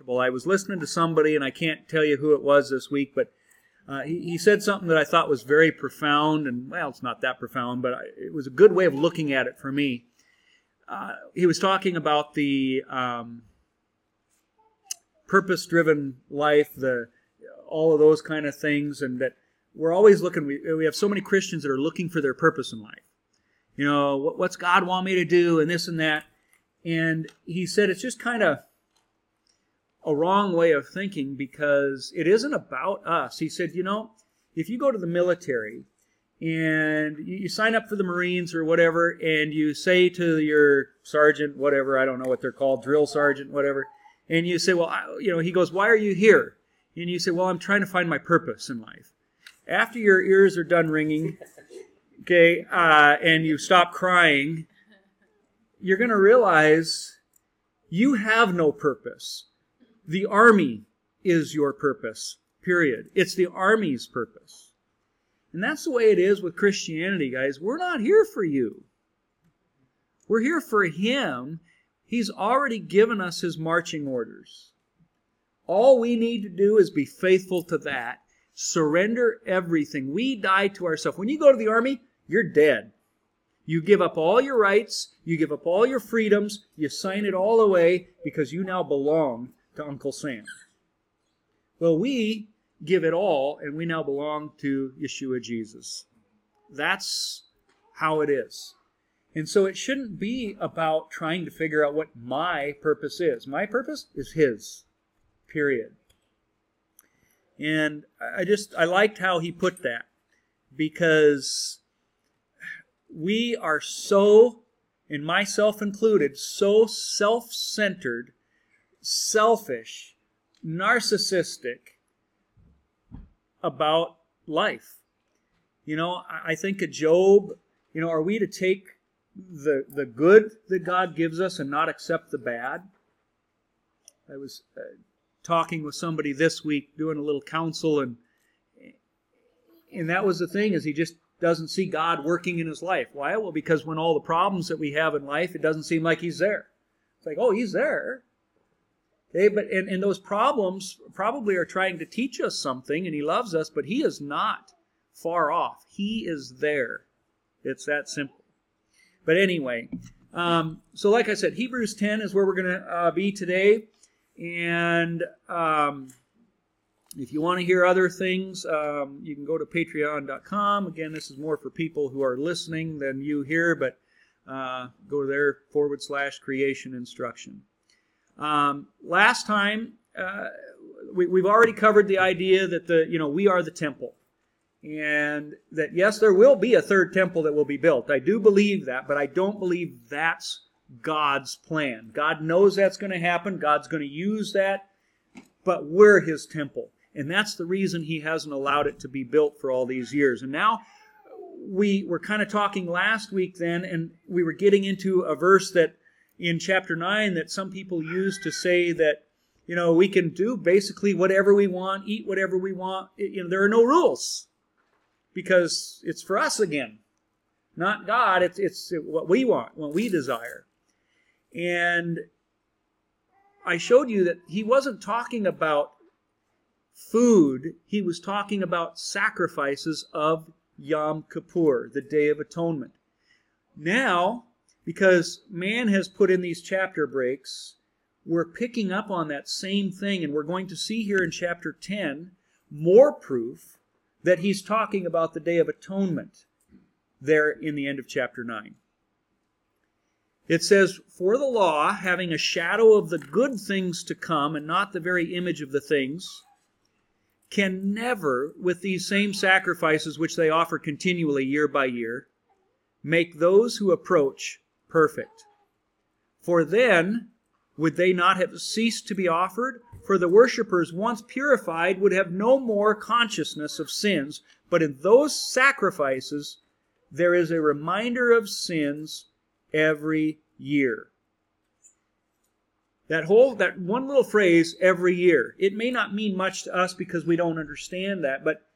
uncomfortable. I was listening to somebody, and I can't tell you who it was this week, but he said something that I thought was very profound, and, well, it's not that profound, but it was a good way of looking at it for me. He was talking about the purpose-driven life, all of those kind of things, and that we're always looking. We have so many Christians that are looking for their purpose in life. You know, what's God want me to do, and this and that. And he said it's just kind of a wrong way of thinking, because it isn't about us. He said, you know, if you go to the military and you sign up for the Marines or whatever, and you say to your sergeant, whatever, I don't know what they're called, drill sergeant, whatever, and you say, well, he goes, why are you here? And you say, well, I'm trying to find my purpose in life. After your ears are done ringing, okay, and you stop crying, you're going to realize you have no purpose. The army is your purpose, period. It's the army's purpose. And that's the way it is with Christianity, guys. We're not here for you. We're here for Him. He's already given us His marching orders. All we need to do is be faithful to that. Surrender everything. We die to ourselves. When you go to the army, you're dead. You give up all your rights, you give up all your freedoms, you sign it all away because you now belong to Uncle Sam. Well, we give it all, and we now belong to Yeshua Jesus. That's how it is. And so it shouldn't be about trying to figure out what my purpose is. My purpose is His, period. And I liked how he put that, because we are so, and myself included, so self-centered, selfish, narcissistic about life. You know, I think of Job. You know, are we to take the good that God gives us and not accept the bad? I was talking with somebody this week, doing a little counsel, and that was the thing, is he just doesn't see God working in his life. Why? Well, because when all the problems that we have in life, it doesn't seem like He's there. It's like, oh, He's there. Okay, but and those problems probably are trying to teach us something, and He loves us, but He is not far off. He is there. It's that simple. But anyway, so like I said, Hebrews 10 is where we're going to be today. And if you want to hear other things, you can go to Patreon.com. Again, this is more for people who are listening than you here, but go there /creation instruction. Last time, we've already covered the idea that we are the temple. And that, yes, there will be a third temple that will be built. I do believe that, but I don't believe that's God's plan. God knows that's going to happen. God's going to use that. But we're His temple. And that's the reason He hasn't allowed it to be built for all these years. And now, we were kind of talking last week then, and we were getting into a verse that in chapter 9 that some people use to say that, you know, we can do basically whatever we want, eat whatever we want. You know, there are no rules because it's for us again. Not God. It's what we want, what we desire. And I showed you that he wasn't talking about food. He was talking about sacrifices of Yom Kippur, the Day of Atonement. Now, because man has put in these chapter breaks, we're picking up on that same thing, and we're going to see here in chapter 10 more proof that he's talking about the Day of Atonement there in the end of chapter 9. It says, for the law, having a shadow of the good things to come and not the very image of the things, can never, with these same sacrifices which they offer continually year by year, make those who approach perfect. For then would they not have ceased to be offered? For the worshippers, once purified, would have no more consciousness of sins. But in those sacrifices, there is a reminder of sins every year. That one little phrase, every year, it may not mean much to us because we don't understand that, but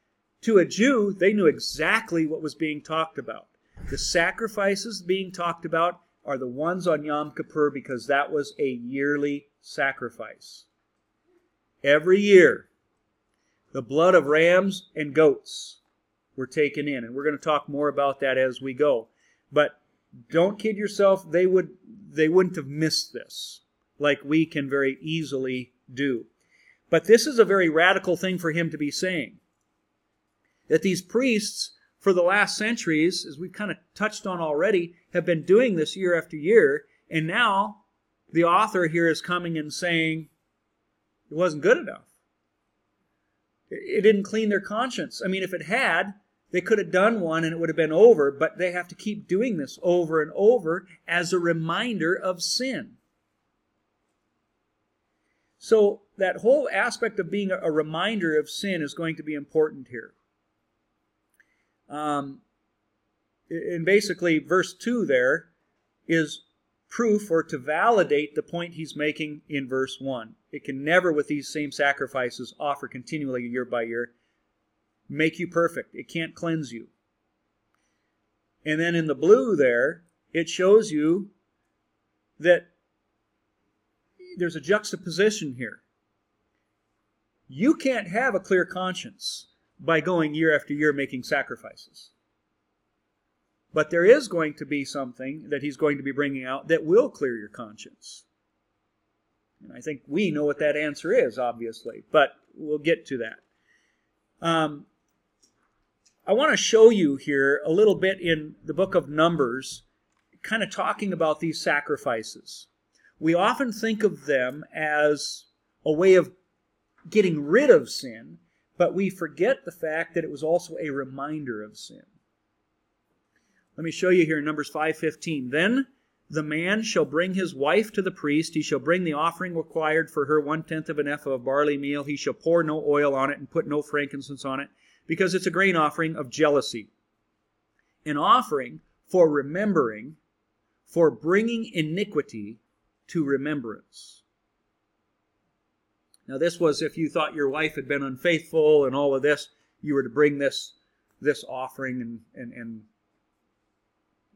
to a Jew, they knew exactly what was being talked about. The sacrifices being talked about are the ones on Yom Kippur because that was a yearly sacrifice. every year, the blood of rams and goats were taken in. And we're going to talk more about that as we go. But don't kid yourself, they wouldn't have missed this, like we can very easily do. But this is a very radical thing for him to be saying. That these priests, for the last centuries, as we've kind of touched on already, have been doing this year after year, and now the author here is coming and saying it wasn't good enough. It didn't clean their conscience. I mean, if it had, they could have done one and it would have been over, but they have to keep doing this over and over as a reminder of sin. So that whole aspect of being a reminder of sin is going to be important here. And basically, verse 2 there is proof or to validate the point he's making in verse 1. It can never, with these same sacrifices, offer continually year by year, make you perfect. It can't cleanse you. And then in the blue there, it shows you that there's a juxtaposition here. You can't have a clear conscience by going year after year making sacrifices. But there is going to be something that he's going to be bringing out that will clear your conscience. And I think we know what that answer is, obviously, but we'll get to that. I want to show you here a little bit in the book of Numbers, kind of talking about these sacrifices. We often think of them as a way of getting rid of sin, but we forget the fact that it was also a reminder of sin. Let me show you here in Numbers 5:15. Then the man shall bring his wife to the priest. He shall bring the offering required for her, 1/10 of an ephah of barley meal. He shall pour no oil on it and put no frankincense on it, because it's a grain offering of jealousy, an offering for remembering, for bringing iniquity to remembrance. Now this was if you thought your wife had been unfaithful and all of this, you were to bring this offering, and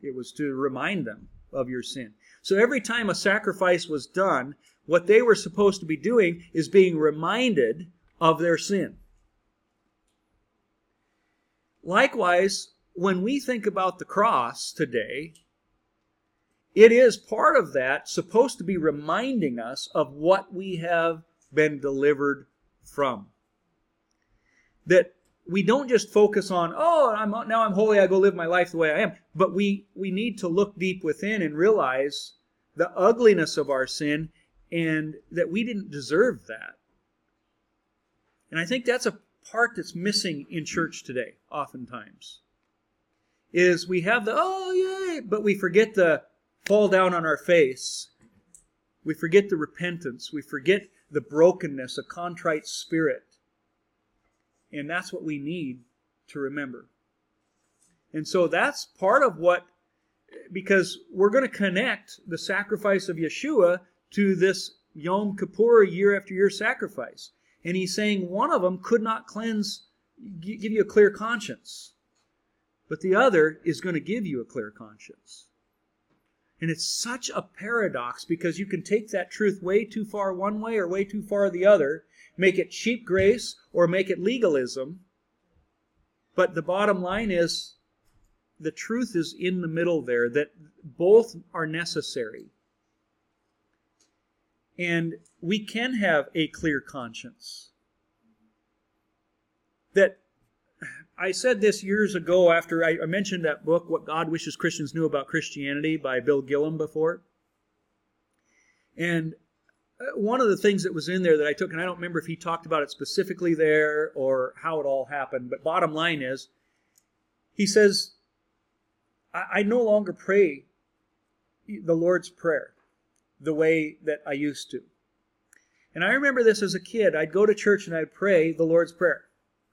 it was to remind them of your sin. So every time a sacrifice was done, what they were supposed to be doing is being reminded of their sin. Likewise, when we think about the cross today, it is part of that supposed to be reminding us of what we have been delivered from. That we don't just focus on, now I'm holy, I go live my life the way I am. But we need to look deep within and realize the ugliness of our sin and that we didn't deserve that. And I think that's a part that's missing in church today, oftentimes. Is we have the, but we forget the fall down on our face. We forget the repentance. We forget the brokenness, a contrite spirit. And that's what we need to remember. And so that's part of what, because we're going to connect the sacrifice of Yeshua to this Yom Kippur year after year sacrifice. And he's saying one of them could not cleanse, give you a clear conscience. But the other is going to give you a clear conscience. And it's such a paradox, because you can take that truth way too far one way or way too far the other, make it cheap grace or make it legalism. But the bottom line is the truth is in the middle there, that both are necessary. And we can have a clear conscience. That I said this years ago after I mentioned that book, What God Wishes Christians Knew About Christianity by Bill Gillum before. And one of the things that was in there that I took, and I don't remember if he talked about it specifically there or how it all happened, but bottom line is, he says, I no longer pray the Lord's Prayer the way that I used to. And I remember this as a kid. I'd go to church and I'd pray the Lord's Prayer.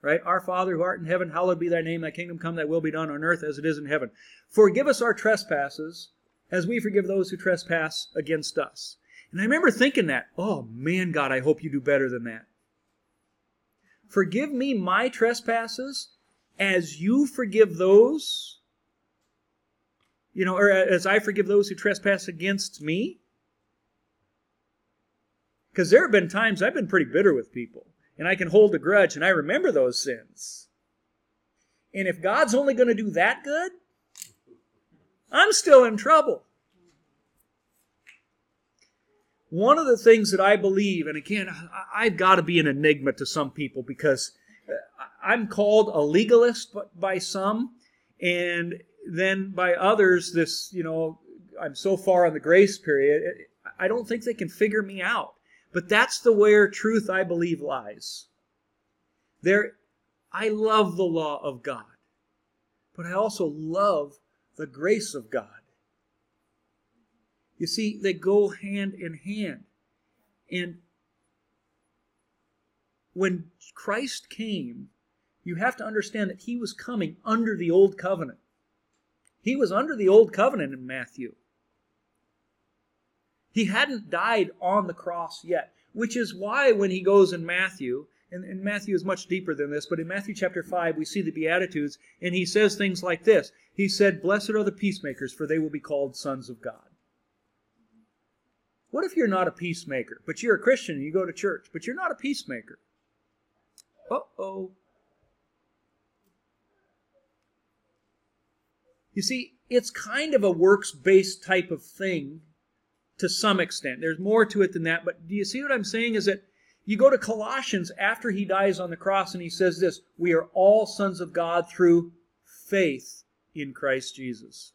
Right? Our Father who art in heaven, hallowed be thy name. Thy kingdom come, thy will be done on earth as it is in heaven. Forgive us our trespasses as we forgive those who trespass against us. And I remember thinking that, oh man, God, I hope you do better than that. Forgive me my trespasses as you forgive those, or as I forgive those who trespass against me. Because there have been times I've been pretty bitter with people, and I can hold a grudge, and I remember those sins. And if God's only going to do that good, I'm still in trouble. One of the things that I believe, and again, I've got to be an enigma to some people because I'm called a legalist by some, and then by others, this, you know, I'm so far on the grace period, I don't think they can figure me out. But that's the where truth, I believe, lies. There, I love the law of God, but I also love the grace of God. You see, they go hand in hand. And when Christ came, you have to understand that he was coming under the old covenant. He was under the old covenant in Matthew. He hadn't died on the cross yet, which is why when he goes in Matthew, and Matthew is much deeper than this, but in Matthew chapter 5, we see the Beatitudes, and he says things like this. He said, "Blessed are the peacemakers, for they will be called sons of God." What if you're not a peacemaker, but you're a Christian and you go to church, but you're not a peacemaker? Uh-oh. You see, it's kind of a works-based type of thing to some extent. There's more to it than that, but do you see what I'm saying? Is that you go to Colossians after he dies on the cross and he says this, "We are all sons of God through faith in Christ Jesus."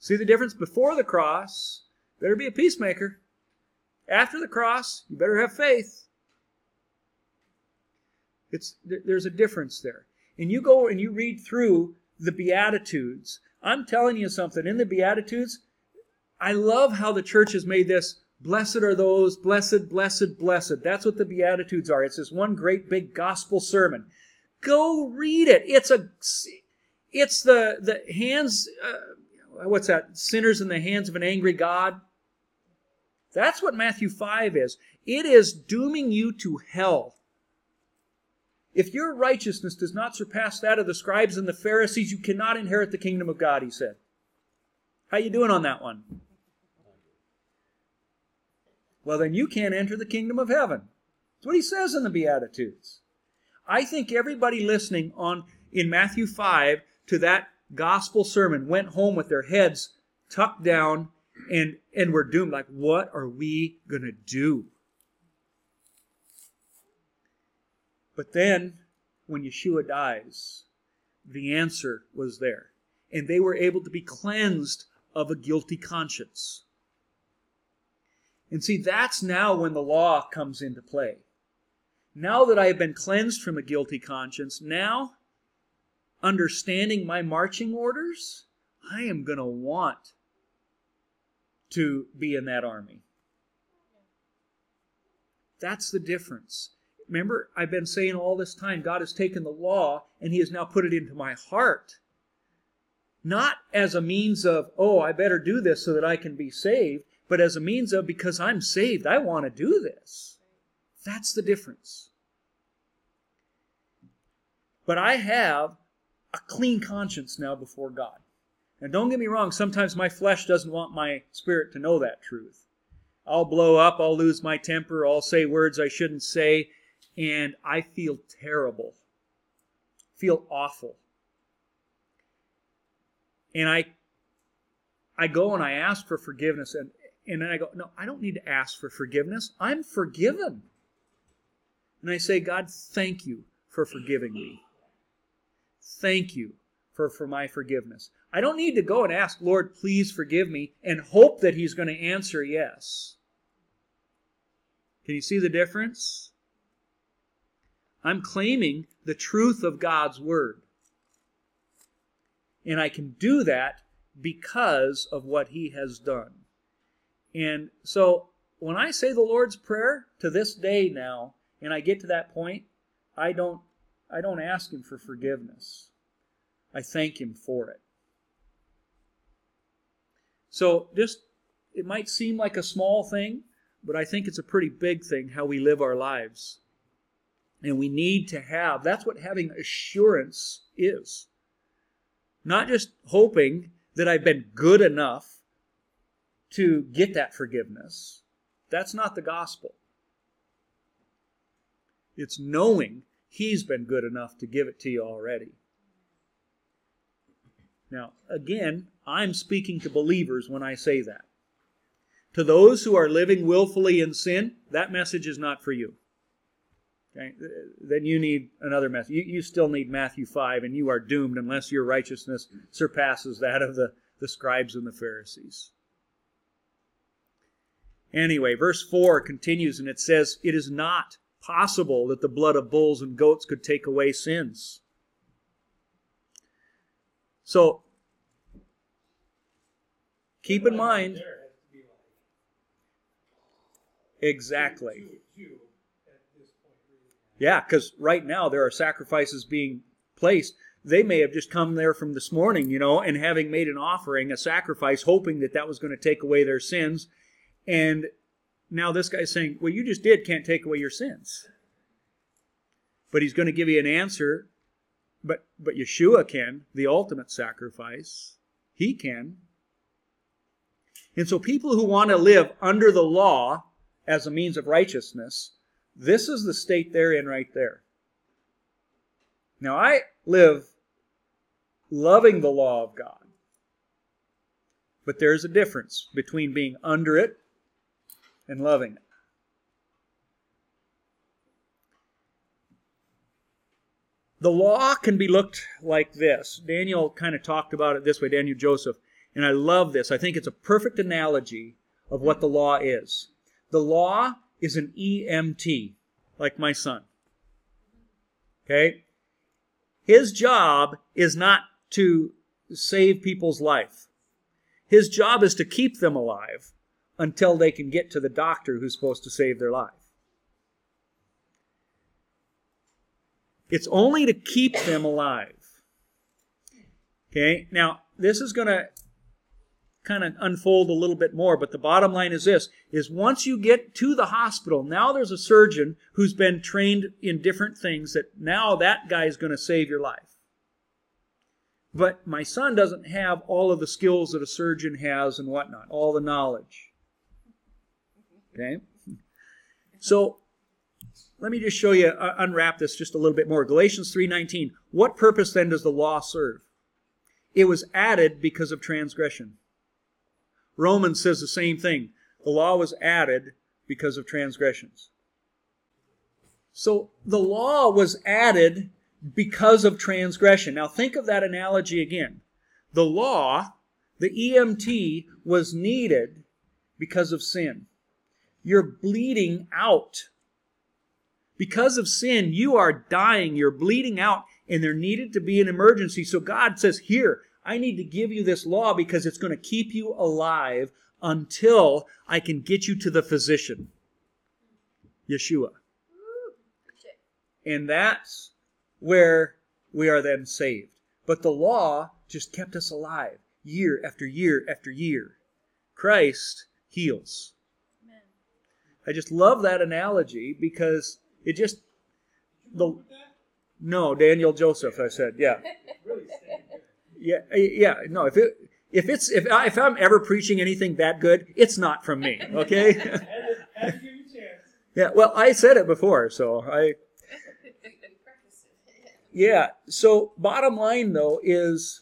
See the difference? Before the cross, better be a peacemaker. After the cross, you better have faith. There's a difference there. And you go and you read through the Beatitudes. I'm telling you something. In the Beatitudes, I love how the church has made this, "Blessed are those, blessed, blessed, blessed." That's what the Beatitudes are. It's this one great big gospel sermon. Go read it. It's the hands, what's that? Sinners in the hands of an angry God. That's what Matthew 5 is. It is dooming you to hell. If your righteousness does not surpass that of the scribes and the Pharisees, you cannot inherit the kingdom of God, he said. How you doing on that one? Well, then you can't enter the kingdom of heaven. That's what he says in the Beatitudes. I think everybody listening in Matthew 5 to that gospel sermon went home with their heads tucked down and were doomed. Like, what are we going to do? But then, when Yeshua dies, the answer was there. And they were able to be cleansed of a guilty conscience. And see, that's now when the law comes into play. Now that I have been cleansed from a guilty conscience, now, understanding my marching orders, I am going to want to be in that army. That's the difference. Remember, I've been saying all this time, God has taken the law and he has now put it into my heart. Not as a means of, oh, I better do this so that I can be saved, but as a means of, because I'm saved, I want to do this. That's the difference. But I have a clean conscience now before God. And don't get me wrong, sometimes my flesh doesn't want my spirit to know that truth. I'll blow up, I'll lose my temper, I'll say words I shouldn't say, and I feel terrible, feel awful. And I go and I ask for forgiveness, and then I go, no, I don't need to ask for forgiveness. I'm forgiven. And I say, God, thank you for forgiving me. Thank you for my forgiveness. I don't need to go and ask, Lord, please forgive me, and hope that he's going to answer yes. Can you see the difference? I'm claiming the truth of God's word. And I can do that because of what he has done. And so when I say the Lord's Prayer to this day now, and I get to that point, I don't ask him for forgiveness. I thank him for it. So just, it might seem like a small thing, but I think it's a pretty big thing how we live our lives. And we need to have, that's what having assurance is. Not just hoping that I've been good enough to get that forgiveness, That's not the gospel. It's knowing he's been good enough to give it to you already. Now, again, I'm speaking to believers when I say that. To those who are living willfully in sin, that message is not for you. Okay? Then you need another message. You still need Matthew 5, and you are doomed unless your righteousness surpasses that of the scribes and the Pharisees. Anyway, verse 4 continues, and it says, it is not possible that the blood of bulls and goats could take away sins. So, keep in mind, exactly. Yeah, because right now there are sacrifices being placed. They may have just come there from this morning, you know, and having made an offering, a sacrifice, hoping that that was going to take away their sins. And now this guy's saying, well, you just did can't take away your sins. But he's going to give you an answer. But Yeshua can, the ultimate sacrifice. He can. And so people who want to live under the law as a means of righteousness, this is the state they're in right there. Now, I live loving the law of God. But there is a difference between being under it and loving it. The law can be looked like this. Daniel kind of talked about it this way, Daniel Joseph. And I love this. I think it's a perfect analogy of what the law is. The law is an EMT, like my son. Okay? His job is not to save people's life. His job is to keep them alive until they can get to the doctor who's supposed to save their life. It's only to keep them alive. Okay, now this is going to kind of unfold a little bit more, but the bottom line is this, is once you get to the hospital, now there's a surgeon who's been trained in different things that now that guy is going to save your life. But my son doesn't have all of the skills that a surgeon has and whatnot, all the knowledge. Okay? So, let me just show you, unwrap this just a little bit more. Galatians 3:19. What purpose then does the law serve? It was added because of transgression. Romans says the same thing. The law was added because of transgressions. So the law was added because of transgression. Now think of that analogy again. The law, the EMT, was needed because of sin. You're bleeding out. Because of sin, you are dying, you're bleeding out, and there needed to be an emergency. So God says, here, I need to give you this law because it's going to keep you alive until I can get you to the physician, Yeshua. And that's where we are then saved. But the law just kept us alive year after year after year. Christ heals. Amen. I just love that analogy because... It just, the no, Daniel Joseph, I said, yeah. Yeah, no, if I'm ever preaching anything that good, it's not from me, okay? Yeah, well, I said it before, so yeah, so bottom line, though, is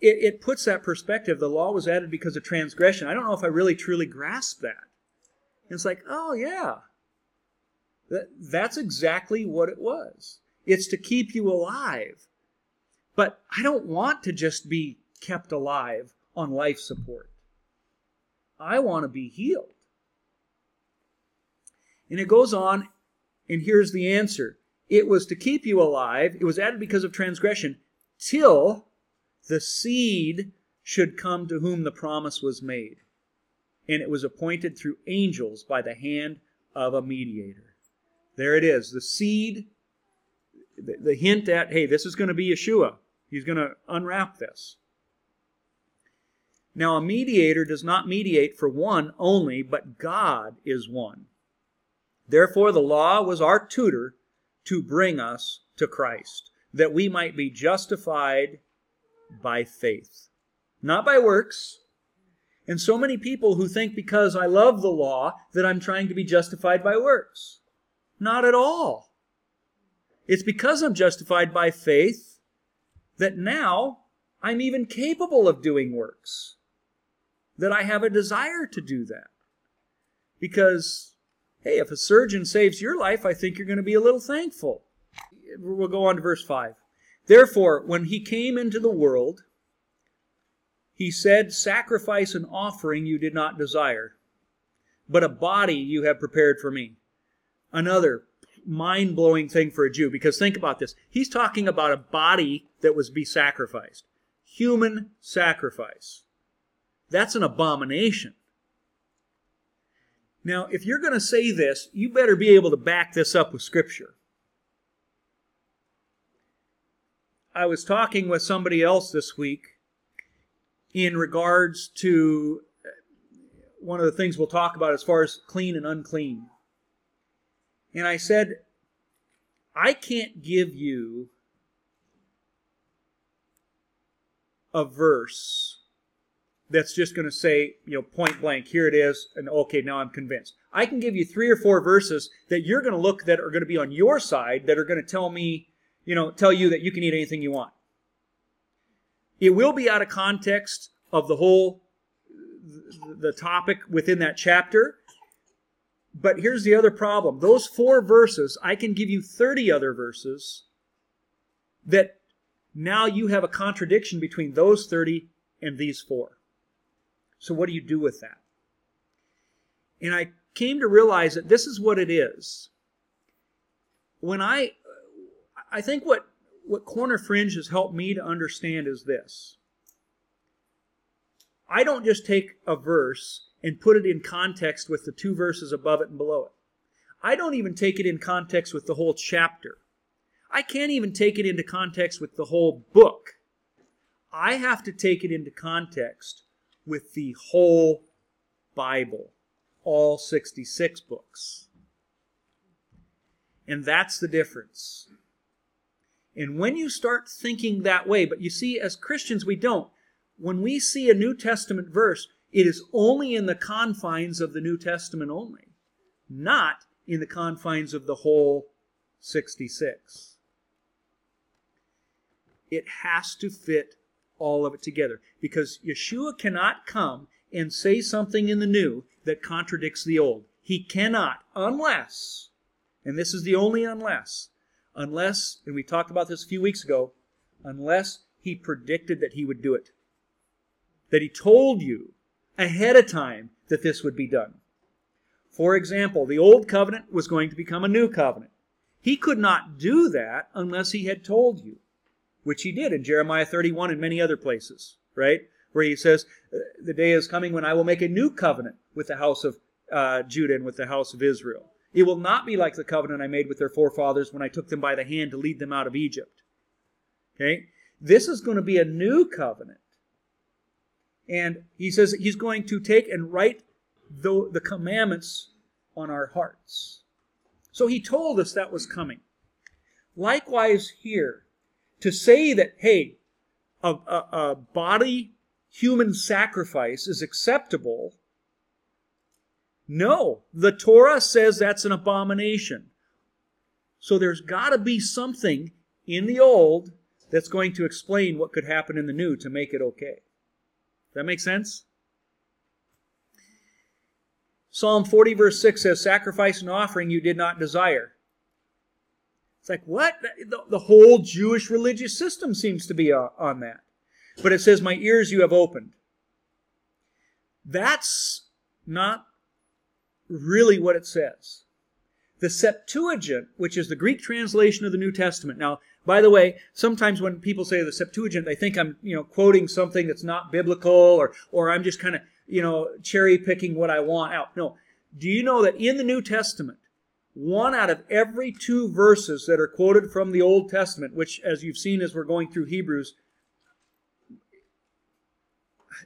it puts that perspective. The law was added because of transgression. I don't know if I really truly grasp that. And it's like, oh, yeah. That's exactly what it was. It's to keep you alive. But I don't want to just be kept alive on life support. I want to be healed. And it goes on, and here's the answer. It was to keep you alive. It was added because of transgression till the seed should come to whom the promise was made. And it was appointed through angels by the hand of a mediator. There it is, the seed, the hint at, hey, this is going to be Yeshua. He's going to unwrap this. Now, a mediator does not mediate for one only, but God is one. Therefore, the law was our tutor to bring us to Christ, that we might be justified by faith. Not by works. And so many people who think because I love the law that I'm trying to be justified by works. Not at all. It's because I'm justified by faith that now I'm even capable of doing works. That I have a desire to do that. Because, hey, if a surgeon saves your life, I think you're going to be a little thankful. We'll go on to verse 5. Therefore, when he came into the world, he said, sacrifice and offering you did not desire, but a body you have prepared for me. Another mind-blowing thing for a Jew, because think about this. He's talking about a body that was to be sacrificed. Human sacrifice. That's an abomination. Now, if you're going to say this, you better be able to back this up with Scripture. I was talking with somebody else this week in regards to one of the things we'll talk about as far as clean and unclean. And I said, I can't give you a verse that's just going to say, you know, point blank, here it is, and okay, now I'm convinced. I can give you 3 or 4 verses that you're going to look that are going to be on your side that are going to tell me, you know, tell you that you can eat anything you want. It will be out of context of the whole, the topic within that chapter. But here's the other problem. Those 4 verses, I can give you 30 other verses that now you have a contradiction between those 30 and these 4. So what do you do with that? And I came to realize that this is what it is. When I think what Corner Fringe has helped me to understand is this. I don't just take a verse and put it in context with the 2 verses above it and below it. I don't even take it in context with the whole chapter. I can't even take it into context with the whole book. I have to take it into context with the whole Bible, all 66 books. And that's the difference. And when you start thinking that way, but you see, as Christians, we don't. When we see a New Testament verse, it is only in the confines of the New Testament only, not in the confines of the whole 66. It has to fit all of it together, because Yeshua cannot come and say something in the new that contradicts the old. He cannot, unless, and this is the only unless, and we talked about this a few weeks ago, unless he predicted that he would do it, that he told you ahead of time that this would be done. For example, the old covenant was going to become a new covenant. He could not do that unless he had told you, which he did in Jeremiah 31 and many other places, right? Where he says, the day is coming when I will make a new covenant with the house of Judah and with the house of Israel. It will not be like the covenant I made with their forefathers when I took them by the hand to lead them out of Egypt. Okay? This is going to be a new covenant. And he says that he's going to take and write the commandments on our hearts. So he told us that was coming. Likewise here, to say that, hey, a body human sacrifice is acceptable, no, the Torah says that's an abomination. So there's got to be something in the old that's going to explain what could happen in the new to make it okay. Does that make sense? Psalm 40 verse 6 says, sacrifice and offering you did not desire. It's like, what? The whole Jewish religious system seems to be on that. But it says, my ears you have opened. That's not really what it says. The Septuagint, which is the Greek translation of the New Testament. Now, by the way, sometimes when people say the Septuagint, they think I'm, you know, quoting something that's not biblical, or I'm just kind of, you know, cherry-picking what I want out. No. Do you know that in the New Testament, 1 out of every 2 verses that are quoted from the Old Testament, which, as you've seen as we're going through Hebrews,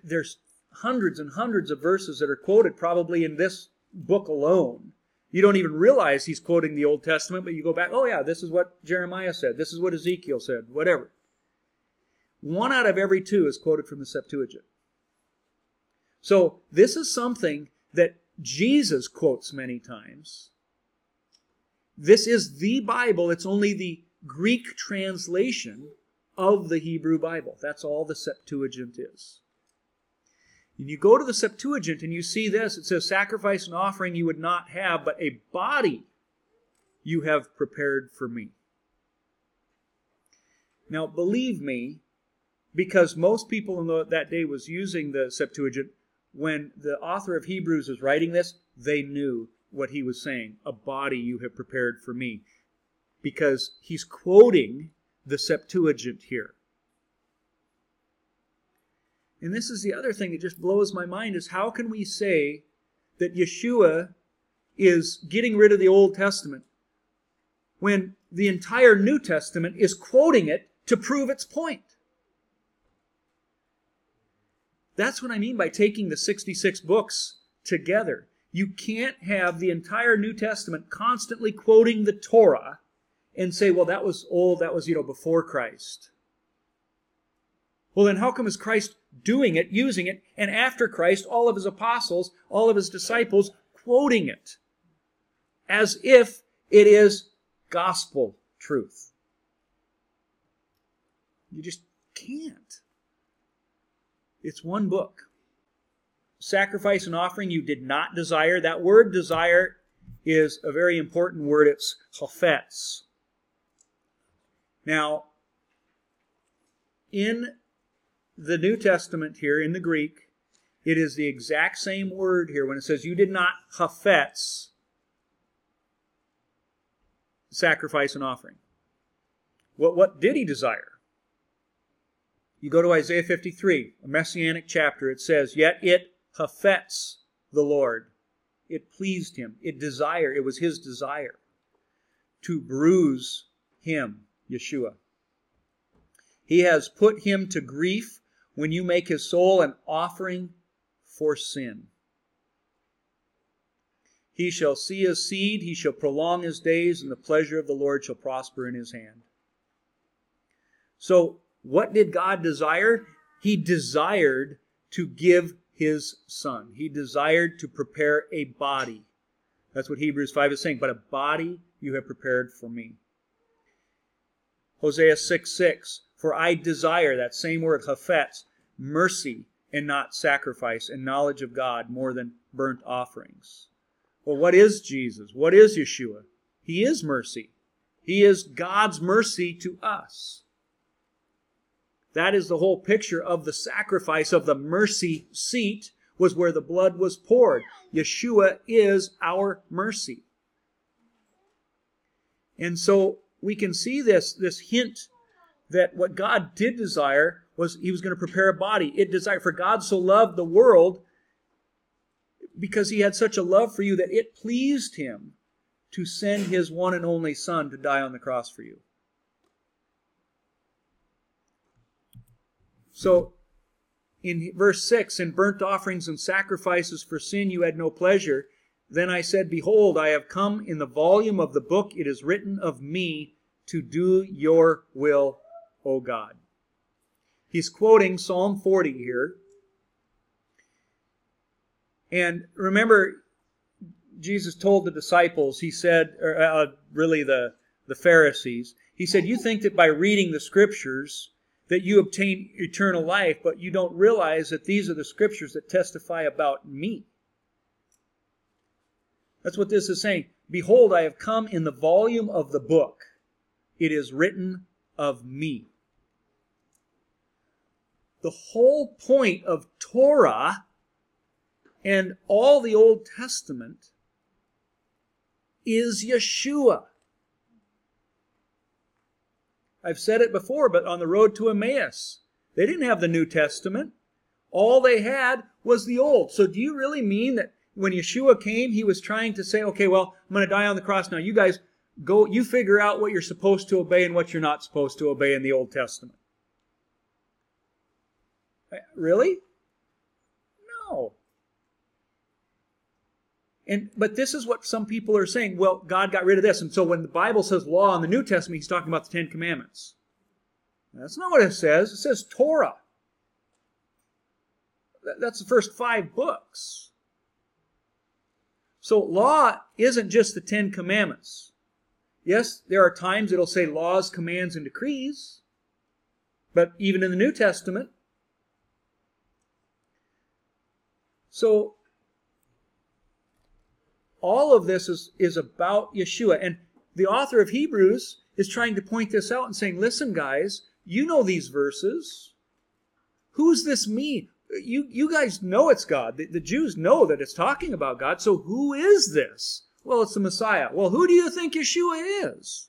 there's hundreds and hundreds of verses that are quoted probably in this book alone. You don't even realize he's quoting the Old Testament, but you go back, oh yeah, this is what Jeremiah said, this is what Ezekiel said, whatever. 1 out of every 2 is quoted from the Septuagint. So this is something that Jesus quotes many times. This is the Bible. It's only the Greek translation of the Hebrew Bible. That's all the Septuagint is. And you go to the Septuagint and you see this. It says, sacrifice and offering you would not have, but a body you have prepared for me. Now, believe me, because most people in that day was using the Septuagint, when the author of Hebrews was writing this, they knew what he was saying. A body you have prepared for me. Because he's quoting the Septuagint here. And this is the other thing that just blows my mind, is how can we say that Yeshua is getting rid of the Old Testament when the entire New Testament is quoting it to prove its point? That's what I mean by taking the 66 books together. You can't have the entire New Testament constantly quoting the Torah and say, well, that was old, that was, before Christ. Well, then how come is Christ doing it, using it, and after Christ, all of his apostles, all of his disciples, quoting it as if it is gospel truth? You just can't. It's one book. Sacrifice and offering you did not desire. That word desire is a very important word. It's hafetz. Now, in the New Testament here, in the Greek, it is the exact same word here. When it says you did not hafetz sacrifice and offering. What did he desire? You go to Isaiah 53, a Messianic chapter. It says, yet it hafetz the Lord. It pleased him. It was his desire to bruise him, Yeshua. He has put him to grief when you make his soul an offering for sin. He shall see his seed, he shall prolong his days, and the pleasure of the Lord shall prosper in his hand. So, what did God desire? He desired to give his son. He desired to prepare a body. That's what Hebrews 5 is saying. But a body you have prepared for me. Hosea 6:6. For I desire, that same word, hafetz, mercy and not sacrifice, and knowledge of God more than burnt offerings. Well, what is Jesus? What is Yeshua? He is mercy. He is God's mercy to us. That is the whole picture of the sacrifice of the mercy seat, was where the blood was poured. Yeshua is our mercy. And so we can see this hint that what God did desire was he was going to prepare a body. It desired, for God so loved the world, because he had such a love for you that it pleased him to send his one and only son to die on the cross for you. So, in verse 6, in burnt offerings and sacrifices for sin you had no pleasure. Then I said, behold, I have come, in the volume of the book it is written of me, to do your will, O God. He's quoting Psalm 40 here. And remember, Jesus told the disciples, he said, or really the Pharisees, he said, you think that by reading the scriptures that you obtain eternal life, but you don't realize that these are the scriptures that testify about me. That's what this is saying. Behold, I have come, in the volume of the book it is written of me. The whole point of Torah and all the Old Testament is Yeshua. I've said it before, but on the road to Emmaus, they didn't have the New Testament. All they had was the Old. So do you really mean that when Yeshua came, he was trying to say, okay, well, I'm going to die on the cross now. You guys, go, you figure out what you're supposed to obey and what you're not supposed to obey in the Old Testament. Really? No. But this is what some people are saying. Well, God got rid of this. And so when the Bible says law in the New Testament, he's talking about the Ten Commandments. That's not what it says. It says Torah. That's the first 5 books. So law isn't just the 10 commandments. Yes, there are times it'll say laws, commands, and decrees. But even in the New Testament. So all of this is about Yeshua. And the author of Hebrews is trying to point this out and saying, listen, guys, you know these verses. Who's this me? You guys know it's God. The Jews know that it's talking about God. So who is this? Well, it's the Messiah. Well, who do you think Yeshua is?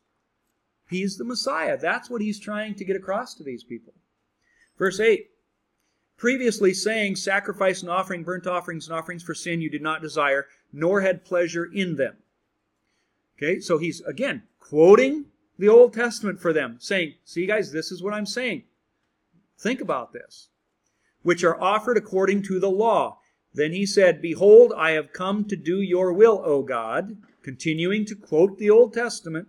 He's the Messiah. That's what he's trying to get across to these people. Verse 8. Previously saying, sacrifice and offering, burnt offerings and offerings for sin you did not desire, nor had pleasure in them. Okay, so he's, again, quoting the Old Testament for them, saying, see guys, this is what I'm saying. Think about this. Which are offered according to the law. Then he said, behold, I have come to do your will, O God. Continuing to quote the Old Testament.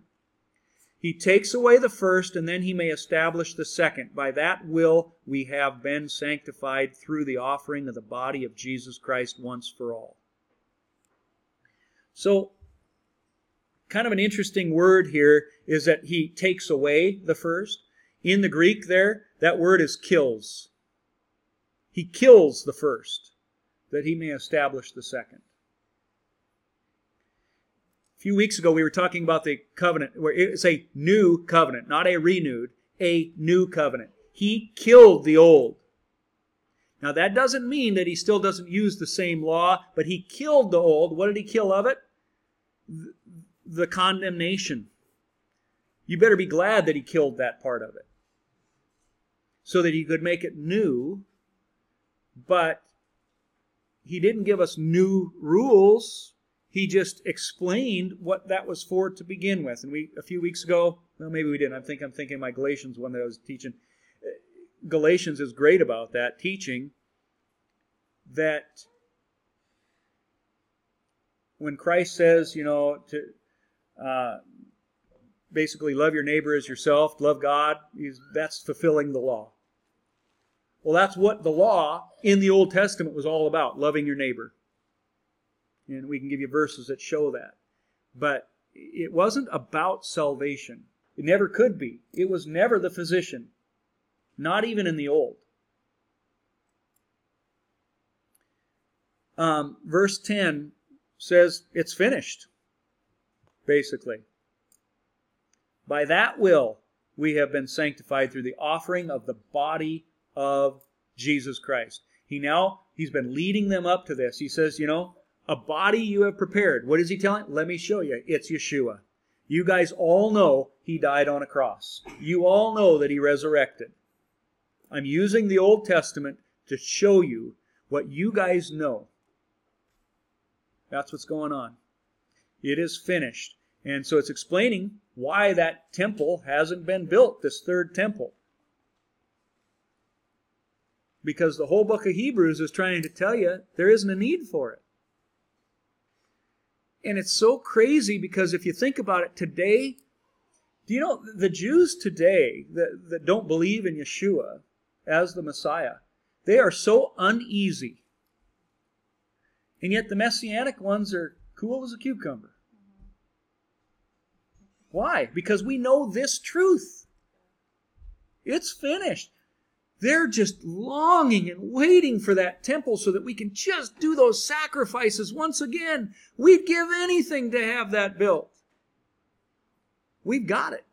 He takes away the first, and then he may establish the second. By that will we have been sanctified through the offering of the body of Jesus Christ once for all. So, kind of an interesting word here is that he takes away the first. In the Greek there, that word is kills. He kills the first, that he may establish the second. A few weeks ago, we were talking about the covenant, where it's a new covenant, not a renewed, a new covenant. He killed the old. Now, that doesn't mean that he still doesn't use the same law, but he killed the old. What did he kill of it? The condemnation. You better be glad that he killed that part of it, so that he could make it new, but he didn't give us new rules. He just explained what that was for to begin with. And we, a few weeks ago, well, maybe we didn't. I'm thinking my Galatians one that I was teaching. Galatians is great about that, teaching that when Christ says, you know, to basically love your neighbor as yourself, love God, that's fulfilling the law. Well, that's what the law in the Old Testament was all about, loving your neighbor. And we can give you verses that show that. But it wasn't about salvation. It never could be. It was never the physician. Not even in the Old. Verse 10 says, it's finished. Basically. By that will we have been sanctified through the offering of the body of Jesus Christ. He's been leading them up to this. He says, you know, a body you have prepared. What is he telling? Let me show you. It's Yeshua. You guys all know he died on a cross. You all know that he resurrected. I'm using the Old Testament to show you what you guys know. That's what's going on. It is finished. And so it's explaining why that temple hasn't been built, this third temple. Because the whole book of Hebrews is trying to tell you there isn't a need for it. And it's so crazy because if you think about it today, do you know the Jews today that don't believe in Yeshua as the Messiah, they are so uneasy. And yet the Messianic ones are cool as a cucumber. Why? Because we know this truth. It's finished. They're just longing and waiting for that temple so that we can just do those sacrifices once again. We'd give anything to have that built. We've got it.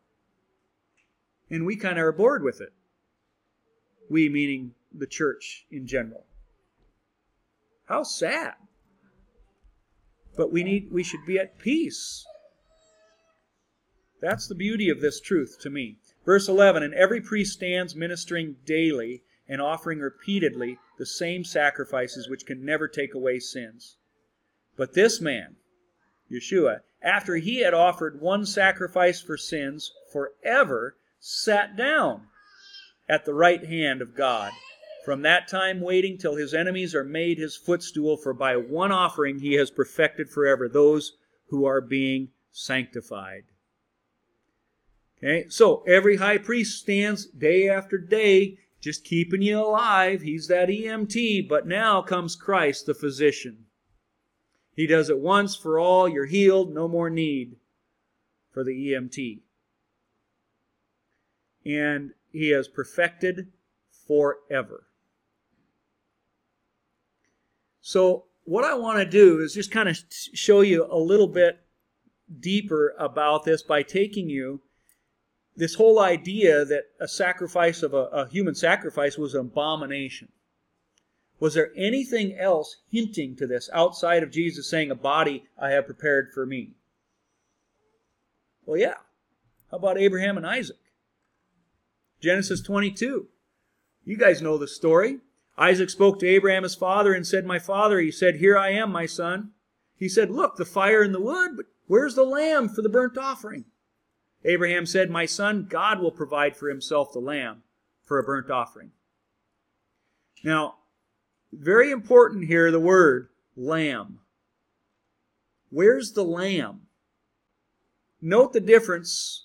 And we kind of are bored with it. We meaning the church in general. How sad. But we should be at peace. That's the beauty of this truth to me. Verse 11, and every priest stands ministering daily and offering repeatedly the same sacrifices which can never take away sins. But this man, Yeshua, after he had offered one sacrifice for sins forever, sat down at the right hand of God. From that time waiting till his enemies are made his footstool, for by one offering he has perfected forever those who are being sanctified. Okay, so every high priest stands day after day just keeping you alive. He's that EMT, but now comes Christ, the physician. He does it once for all. You're healed. No more need for the EMT. And he has perfected forever. So what I want to do is just kind of show you a little bit deeper about this by taking you this whole idea that a sacrifice of a human sacrifice was an abomination. Was there anything else hinting to this outside of Jesus saying, a body I have prepared for me? Well, yeah. How about Abraham and Isaac? Genesis 22. You guys know the story. Isaac spoke to Abraham, his father, and said, my father, he said, here I am, my son. He said, look, the fire and the wood, but where's the lamb for the burnt offering? Abraham said, my son, God will provide for himself the lamb for a burnt offering. Now, very important here, the word lamb. Where's the lamb? Note the difference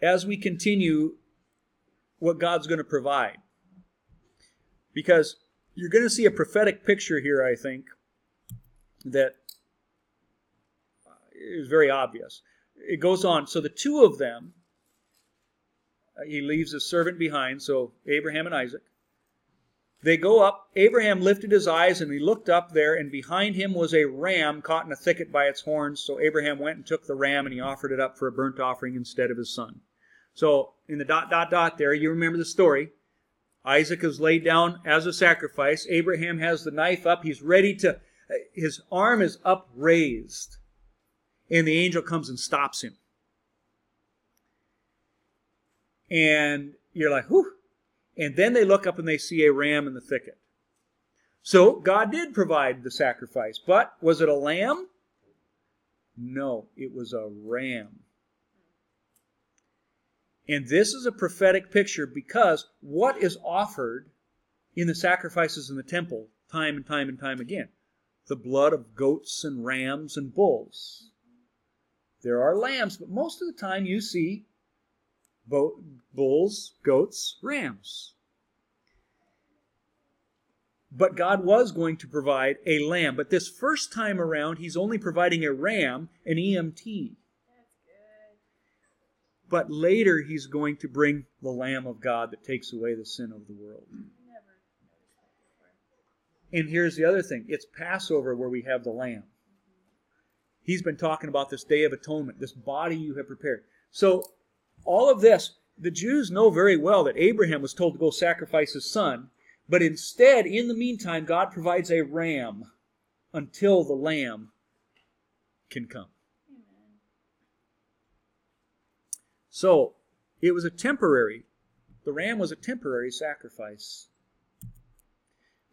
as we continue what God's going to provide. Because you're going to see a prophetic picture here, I think, that is very obvious. It goes on. So the two of them, he leaves his servant behind, so Abraham and Isaac. They go up. Abraham lifted his eyes, and he looked up there, and behind him was a ram caught in a thicket by its horns. So Abraham went and took the ram, and he offered it up for a burnt offering instead of his son. So in the ... there, you remember the story. Isaac is laid down as a sacrifice. Abraham has the knife up. He's ready to... His arm is upraised. And the angel comes and stops him. And you're like, whew. And then they look up and they see a ram in the thicket. So God did provide the sacrifice. But was it a lamb? No, it was a ram. And this is a prophetic picture because what is offered in the sacrifices in the temple time and time and time again? The blood of goats and rams and bulls. There are lambs, but most of the time you see bulls, goats, rams. But God was going to provide a lamb. But this first time around, he's only providing a ram, an EMT. That's good. But later, he's going to bring the Lamb of God that takes away the sin of the world. And here's the other thing. It's Passover where we have the lamb. He's been talking about this Day of Atonement, this body you have prepared. So all of this, the Jews know very well that Abraham was told to go sacrifice his son, but instead, in the meantime, God provides a ram until the lamb can come. So it was the ram was a temporary sacrifice.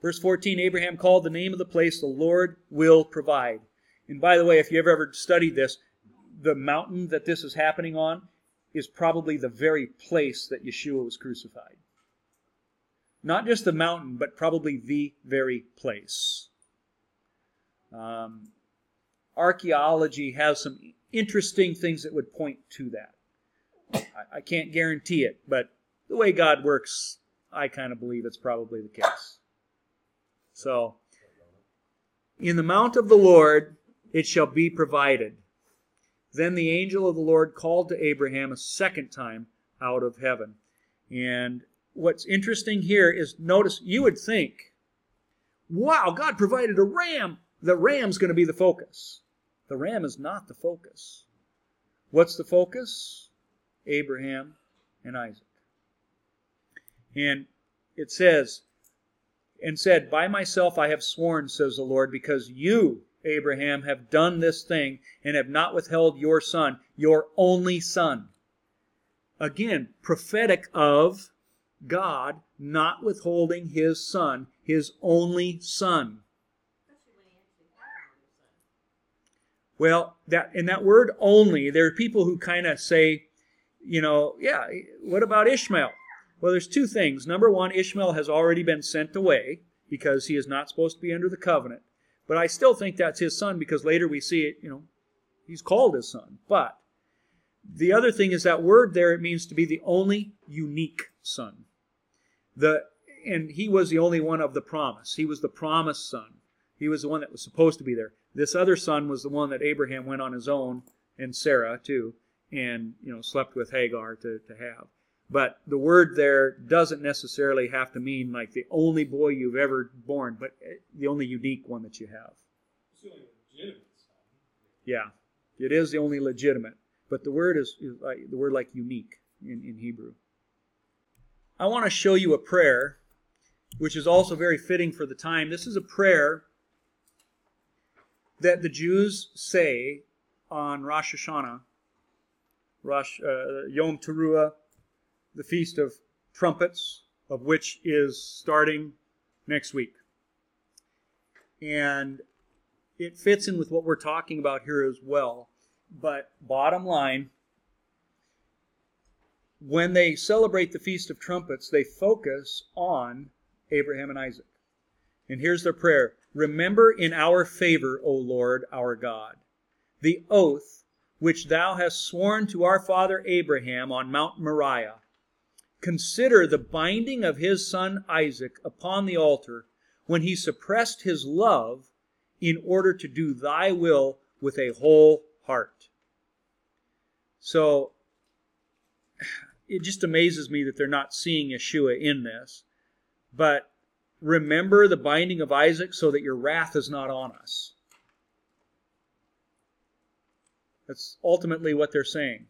Verse 14, Abraham called the name of the place, the Lord will provide. And by the way, if you've ever studied this, the mountain that this is happening on is probably the very place that Yeshua was crucified. Not just the mountain, but probably the very place. Archaeology has some interesting things that would point to that. I can't guarantee it, but the way God works, I kind of believe it's probably the case. So, in the mount of the Lord it shall be provided. Then the angel of the Lord called to Abraham a second time out of heaven. And what's interesting here is, notice, you would think, wow, God provided a ram. The ram's going to be the focus. The ram is not the focus. What's the focus? Abraham and Isaac. And it says, and said, by myself I have sworn, says the Lord, because you, Abraham, have done this thing and have not withheld your son, your only son. Again, prophetic of God not withholding his son, his only son. Well, that word only, there are people who kind of say, you know, yeah, what about Ishmael? Well, there's two things. Number one, Ishmael has already been sent away because he is not supposed to be under the covenant. But I still think that's his son because later we see it, you know, he's called his son. But the other thing is that word there, it means to be the only unique son. And he was the only one of the promise. He was the promised son. He was the one that was supposed to be there. This other son was the one that Abraham went on his own, and Sarah too, and slept with Hagar to have. But the word there doesn't necessarily have to mean like the only boy you've ever born, but the only unique one that you have. It's the only legitimate son. Yeah, it is the only legitimate. But the word is like, the word like unique in Hebrew. I want to show you a prayer, which is also very fitting for the time. This is a prayer that the Jews say on Rosh Hashanah, Yom Teruah, the Feast of Trumpets, of which is starting next week. And it fits in with what we're talking about here as well. But bottom line, when they celebrate the Feast of Trumpets, they focus on Abraham and Isaac. And here's their prayer. Remember in our favor, O Lord, our God, the oath which thou hast sworn to our father Abraham on Mount Moriah. Consider the binding of his son Isaac upon the altar when he suppressed his love in order to do thy will with a whole heart. So, it just amazes me that they're not seeing Yeshua in this. But remember the binding of Isaac so that your wrath is not on us. That's ultimately what they're saying.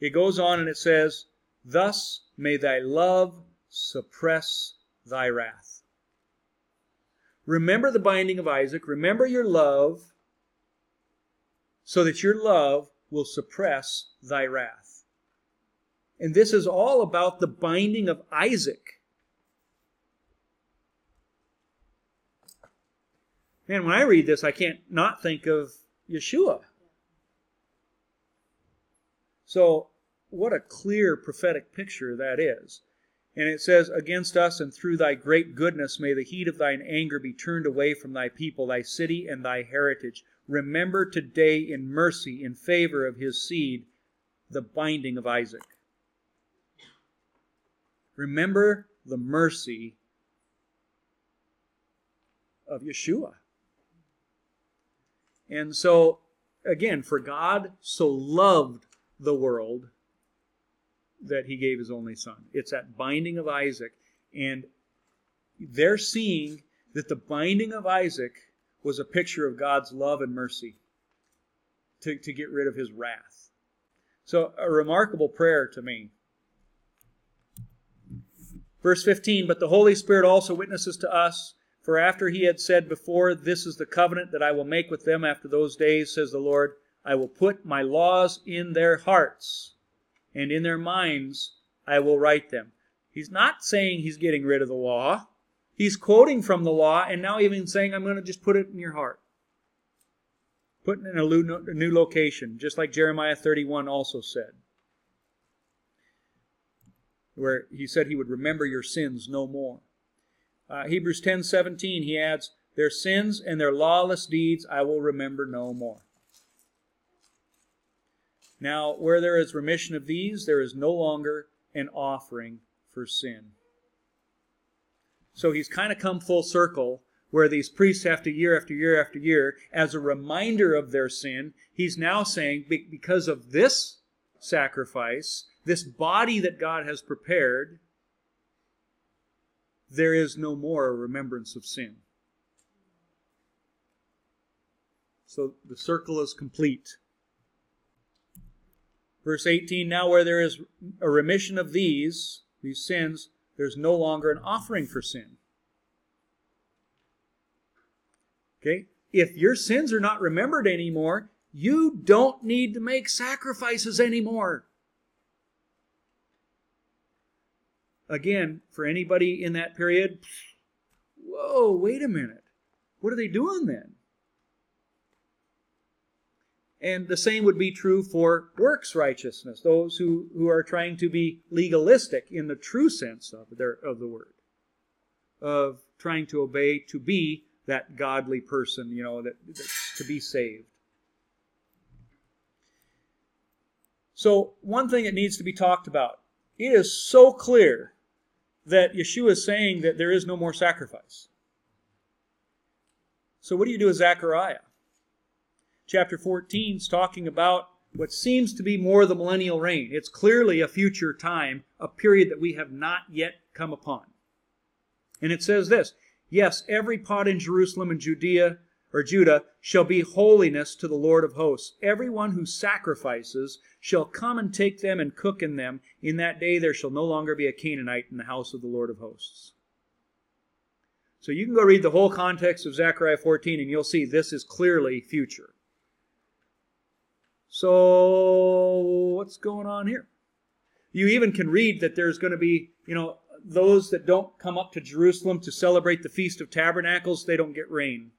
It goes on and it says, thus may thy love suppress thy wrath. Remember the binding of Isaac. Remember your love so that your love will suppress thy wrath. And this is all about the binding of Isaac. Man, when I read this, I can't not think of Yeshua. So, what a clear prophetic picture that is. And it says, against us and through thy great goodness may the heat of thine anger be turned away from thy people, thy city, and thy heritage. Remember today in mercy, in favor of his seed, the binding of Isaac. Remember the mercy of Yeshua. And so, again, for God so loved the world that he gave his only son. It's that binding of Isaac. And they're seeing that the binding of Isaac was a picture of God's love and mercy to get rid of his wrath. So, a remarkable prayer to me. Verse 15, but the Holy Spirit also witnesses to us, for after he had said before, this is the covenant that I will make with them after those days, says the Lord, I will put my laws in their hearts, and in their minds I will write them. He's not saying he's getting rid of the law. He's quoting from the law, and now even saying, I'm going to just put it in your heart. Put it in a new location, just like Jeremiah 31 also said, where he said he would remember your sins no more. Hebrews 10:17, he adds, their sins and their lawless deeds I will remember no more. Now, where there is remission of these, there is no longer an offering for sin. So he's kind of come full circle, where these priests have to year after year after year, as a reminder of their sin, he's now saying, because of this sacrifice, this body that God has prepared, there is no more a remembrance of sin. So the circle is complete. Verse 18, now where there is a remission of these sins, there's no longer an offering for sin. Okay? If your sins are not remembered anymore, you don't need to make sacrifices anymore. Again, for anybody in that period, whoa, wait a minute. What are they doing then? And the same would be true for works righteousness, those who are trying to be legalistic in the true sense of the word, of trying to obey, to be that godly person, that to be saved. So one thing that needs to be talked about, it is so clear that Yeshua is saying that there is no more sacrifice. So what do you do with Zechariah? Chapter 14 is talking about what seems to be more the millennial reign. It's clearly a future time, a period that we have not yet come upon. And it says this, yes, every pot in Jerusalem and Judah shall be holiness to the Lord of hosts. Everyone who sacrifices shall come and take them and cook in them. In that day there shall no longer be a Canaanite in the house of the Lord of hosts. So you can go read the whole context of Zechariah 14 and you'll see this is clearly future. So what's going on here? You even can read that there's going to be, those that don't come up to Jerusalem to celebrate the Feast of Tabernacles, they don't get rain.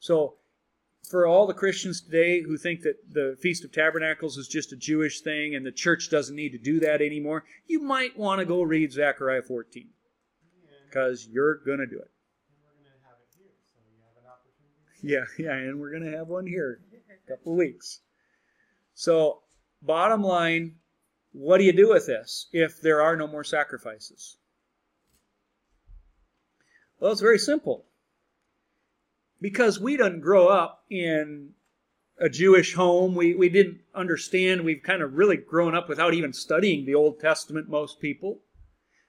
So for all the Christians today who think that the Feast of Tabernacles is just a Jewish thing and the church doesn't need to do that anymore, you might want to go read Zechariah 14 because you're going to do it. And we're going to have it here, so you have an opportunity. Yeah, and we're going to have one here in a couple weeks. So bottom line, what do you do with this if there are no more sacrifices? Well, it's very simple. Because we didn't grow up in a Jewish home, we didn't understand, we've kind of really grown up without even studying the Old Testament, most people.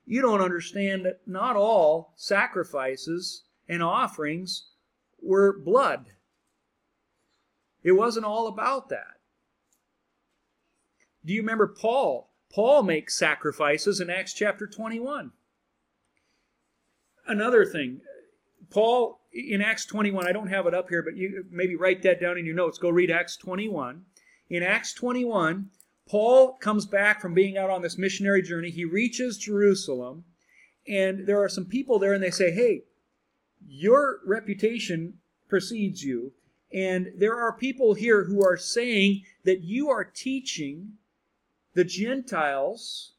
You don't understand that not all sacrifices and offerings were blood. It wasn't all about that. Do you remember Paul? Paul makes sacrifices in Acts chapter 21. Another thing, Paul, in Acts 21, I don't have it up here, but you maybe write that down in your notes. Go read Acts 21. In Acts 21, Paul comes back from being out on this missionary journey. He reaches Jerusalem, and there are some people there, and they say, hey, your reputation precedes you, and there are people here who are saying that you are teaching the Gentiles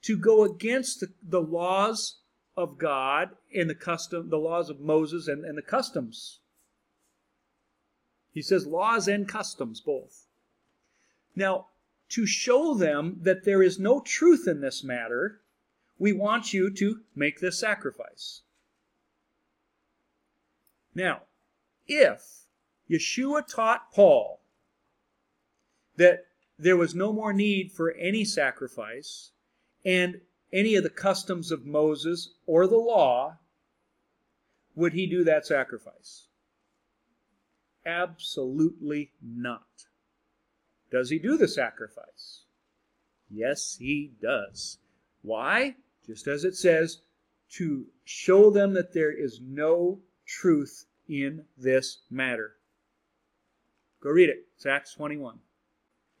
to go against the laws of God and the laws of Moses and the customs. He says laws and customs both. Now, to show them that there is no truth in this matter, we want you to make this sacrifice. Now, if Yeshua taught Paul that there was no more need for any sacrifice and any of the customs of Moses or the law, would he do that sacrifice? Absolutely not. Does he do the sacrifice? Yes, he does. Why? Just as it says, to show them that there is no truth in this matter. Go read it. It's Acts 21.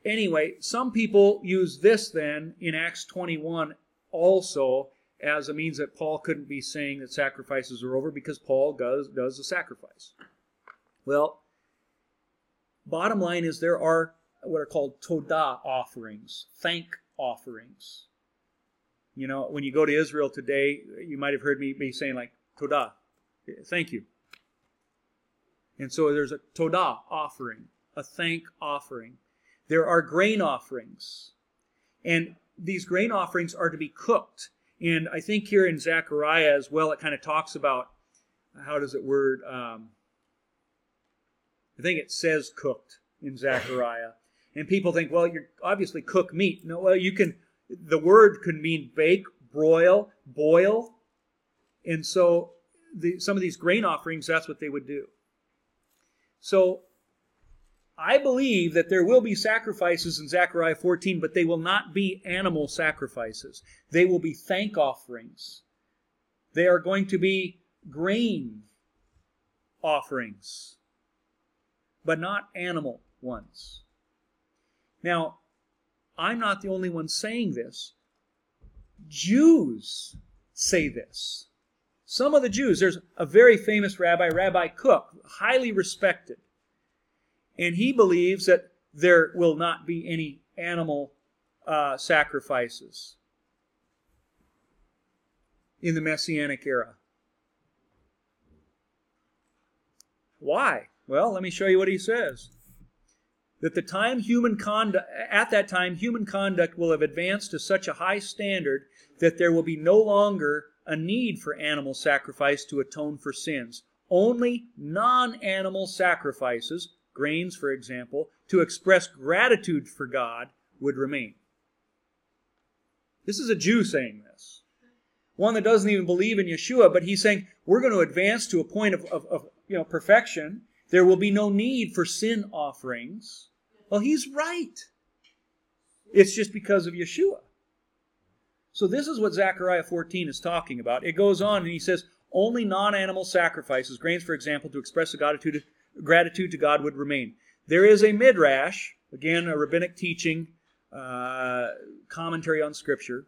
Anyway, some people use this then in Acts 21 also as a means that Paul couldn't be saying that sacrifices are over because Paul does a sacrifice. Well, bottom line is there are what are called todah offerings, thank offerings. When you go to Israel today, you might have heard me be saying like, todah, thank you. And so there's a todah offering, a thank offering. There are grain offerings. And these grain offerings are to be cooked. And I think here in Zechariah as well, it kind of talks about, I think it says cooked in Zechariah. And people think, well, you obviously cook meat. No, well, the word could mean bake, broil, boil. And so some of these grain offerings, that's what they would do. So I believe that there will be sacrifices in Zechariah 14, but they will not be animal sacrifices. They will be thank offerings. They are going to be grain offerings, but not animal ones. Now, I'm not the only one saying this. Jews say this. Some of the Jews, there's a very famous rabbi, Rabbi Cook, highly respected. And he believes that there will not be any animal sacrifices in the Messianic era. Why? Well, let me show you what he says. that at that time human conduct will have advanced to such a high standard that there will be no longer a need for animal sacrifice to atone for sins. Only non-animal sacrifices, grains for example, to express gratitude for God would remain. This is a Jew saying this. One that doesn't even believe in Yeshua, but he's saying, we're going to advance to a point of perfection. There will be no need for sin offerings. Well, he's right. It's just because of Yeshua. So this is what Zechariah 14 is talking about. It goes on and he says, only non-animal sacrifices, grains for example, to express a gratitude to God would remain. There is a midrash, again a rabbinic teaching, commentary on Scripture,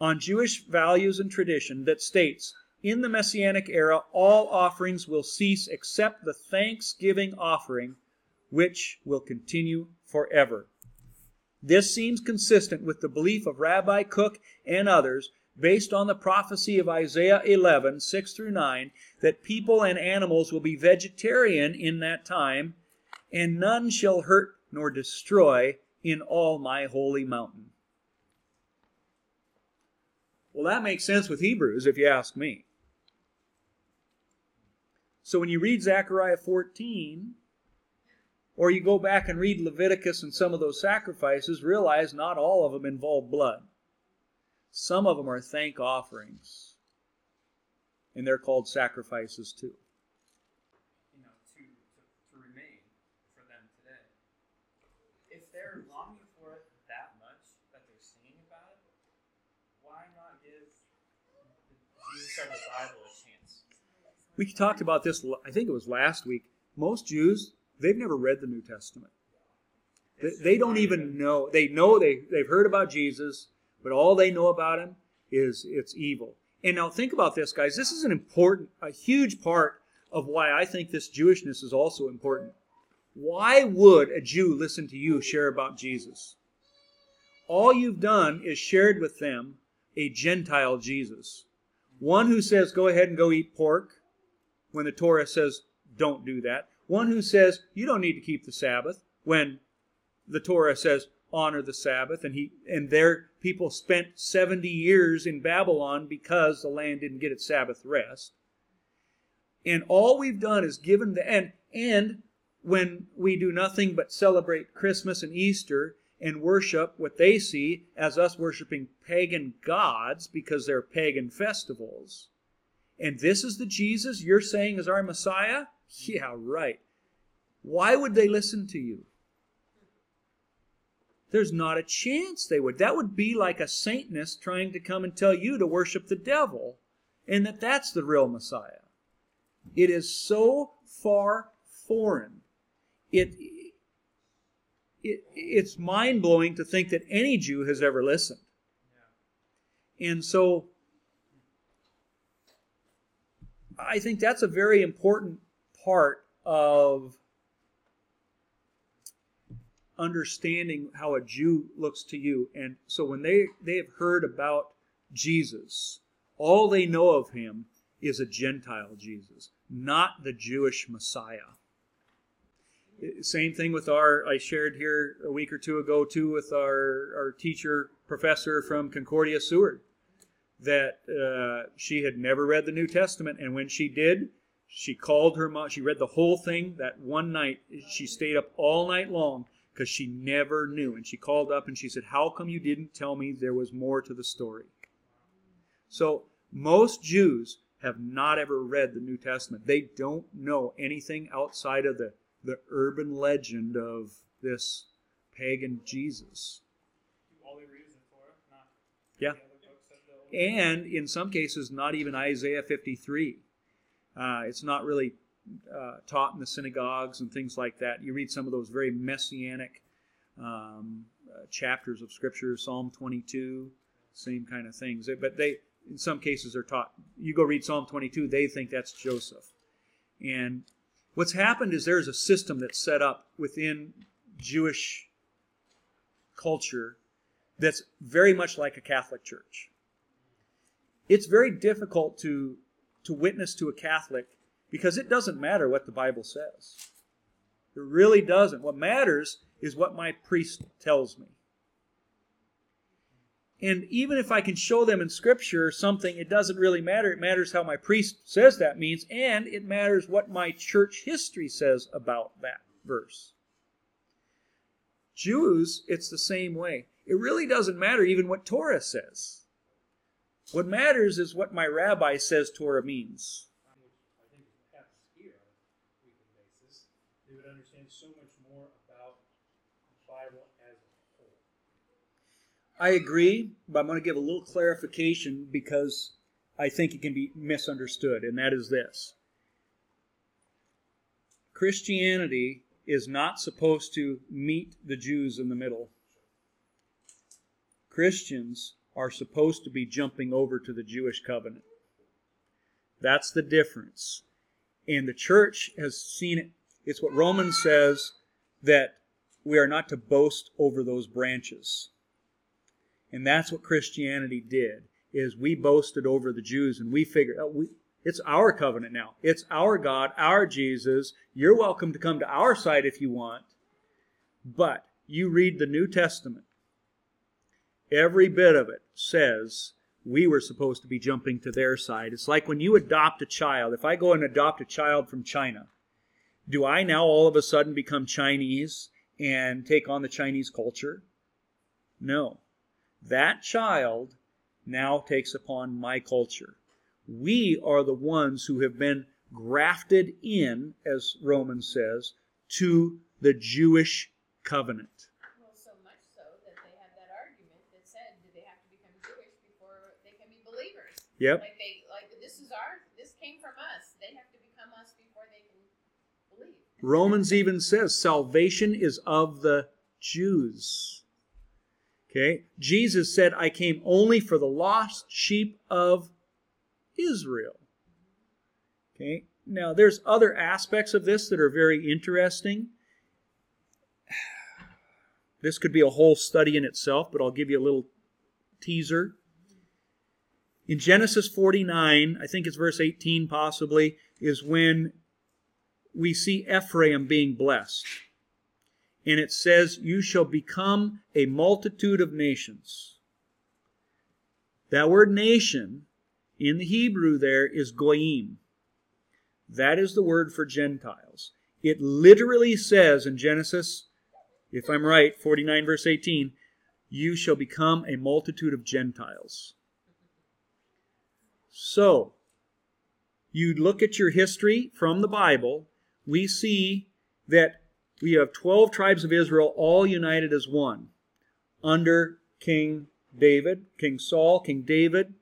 on Jewish values and tradition that states, in the Messianic era, all offerings will cease except the thanksgiving offering, which will continue forever. This seems consistent with the belief of Rabbi Cook and others, based on the prophecy of Isaiah 11, 6 through 9, that people and animals will be vegetarian in that time, and none shall hurt nor destroy in all my holy mountain. Well, that makes sense with Hebrews, if you ask me. So when you read Zechariah 14, or you go back and read Leviticus and some of those sacrifices, realize not all of them involve blood. Some of them are thank offerings, and they're called sacrifices too. To remain for them today. If they're longing for it that much that they're singing about it, why not give Jesus of the Bible a chance? We talked about this, I think it was last week. Most Jews, they've never read the New Testament. They don't even know. They know they've heard about Jesus, but all they know about him is it's evil. And now think about this, guys. This is a huge part of why I think this Jewishness is also important. Why would a Jew listen to you share about Jesus? All you've done is shared with them a Gentile Jesus. One who says, go ahead and go eat pork, when the Torah says, don't do that. One who says, you don't need to keep the Sabbath, when the Torah says, honor the Sabbath, and their people spent 70 years in Babylon because the land didn't get its Sabbath rest. And all we've done is given the and when we do nothing but celebrate Christmas and Easter and worship what they see as us worshiping pagan gods because they're pagan festivals. And this is the Jesus you're saying is our Messiah? Yeah, right. Why would they listen to you? There's not a chance they would. That would be like a Satanist trying to come and tell you to worship the devil and that that's the real Messiah. It is so far foreign. It's mind-blowing to think that any Jew has ever listened. And so I think that's a very important part of understanding how a Jew looks to you. And so when they have heard about Jesus, all they know of him is a Gentile Jesus, not the Jewish Messiah. Same thing with I shared here a week or two ago too with our teacher, professor from Concordia Seward, that she had never read the New Testament. And when she did, she called her mom. She read the whole thing that one night. She stayed up all night long because she never knew. And she called up and she said, how come you didn't tell me there was more to the story? So most Jews have not ever read the New Testament. They don't know anything outside of the urban legend of this pagan Jesus. All they read is the Torah, not the other books that they'll read. And in some cases, not even Isaiah 53. It's not really taught in the synagogues and things like that. You read some of those very messianic chapters of Scripture, Psalm 22, same kind of things. But they, in some cases, are taught. You go read Psalm 22, they think that's Joseph. And what's happened is there's a system that's set up within Jewish culture that's very much like a Catholic church. It's very difficult to witness to a Catholic because it doesn't matter what the Bible says. It really doesn't. What matters is what my priest tells me. And even if I can show them in Scripture something, it doesn't really matter. It matters how my priest says that means, and it matters what my church history says about that verse. Jews, it's the same way. It really doesn't matter even what Torah says. What matters is what my rabbi says Torah means. I think if here on a weekly basis, they would understand so much more about the Bible as a whole. I agree, but I'm going to give a little clarification because I think it can be misunderstood, and that is this. Christianity is not supposed to meet the Jews in the middle. Christians are supposed to be jumping over to the Jewish covenant. That's the difference. And the church has seen it. It's what Romans says, that we are not to boast over those branches. And that's what Christianity did, is we boasted over the Jews, and we figured, it's our covenant now. It's our God, our Jesus. You're welcome to come to our side if you want. But you read the New Testament. Every bit of it says we were supposed to be jumping to their side. It's like when you adopt a child. If I go and adopt a child from China, do I now all of a sudden become Chinese and take on the Chinese culture? No. That child now takes upon my culture. We are the ones who have been grafted in, as Romans says, to the Jewish covenant. Yep. This came from us. They have to become us before they can believe. Romans even says salvation is of the Jews. Okay? Jesus said, I came only for the lost sheep of Israel. Okay? Now, there's other aspects of this that are very interesting. This could be a whole study in itself, but I'll give you a little teaser. In Genesis 49, I think it's verse 18 possibly, is when we see Ephraim being blessed. And it says, you shall become a multitude of nations. That word nation in the Hebrew there is goyim. That is the word for Gentiles. It literally says in Genesis, if I'm right, 49 verse 18, you shall become a multitude of Gentiles. So, you look at your history from the Bible, we see that we have 12 tribes of Israel all united as one under King David, King Saul, King David,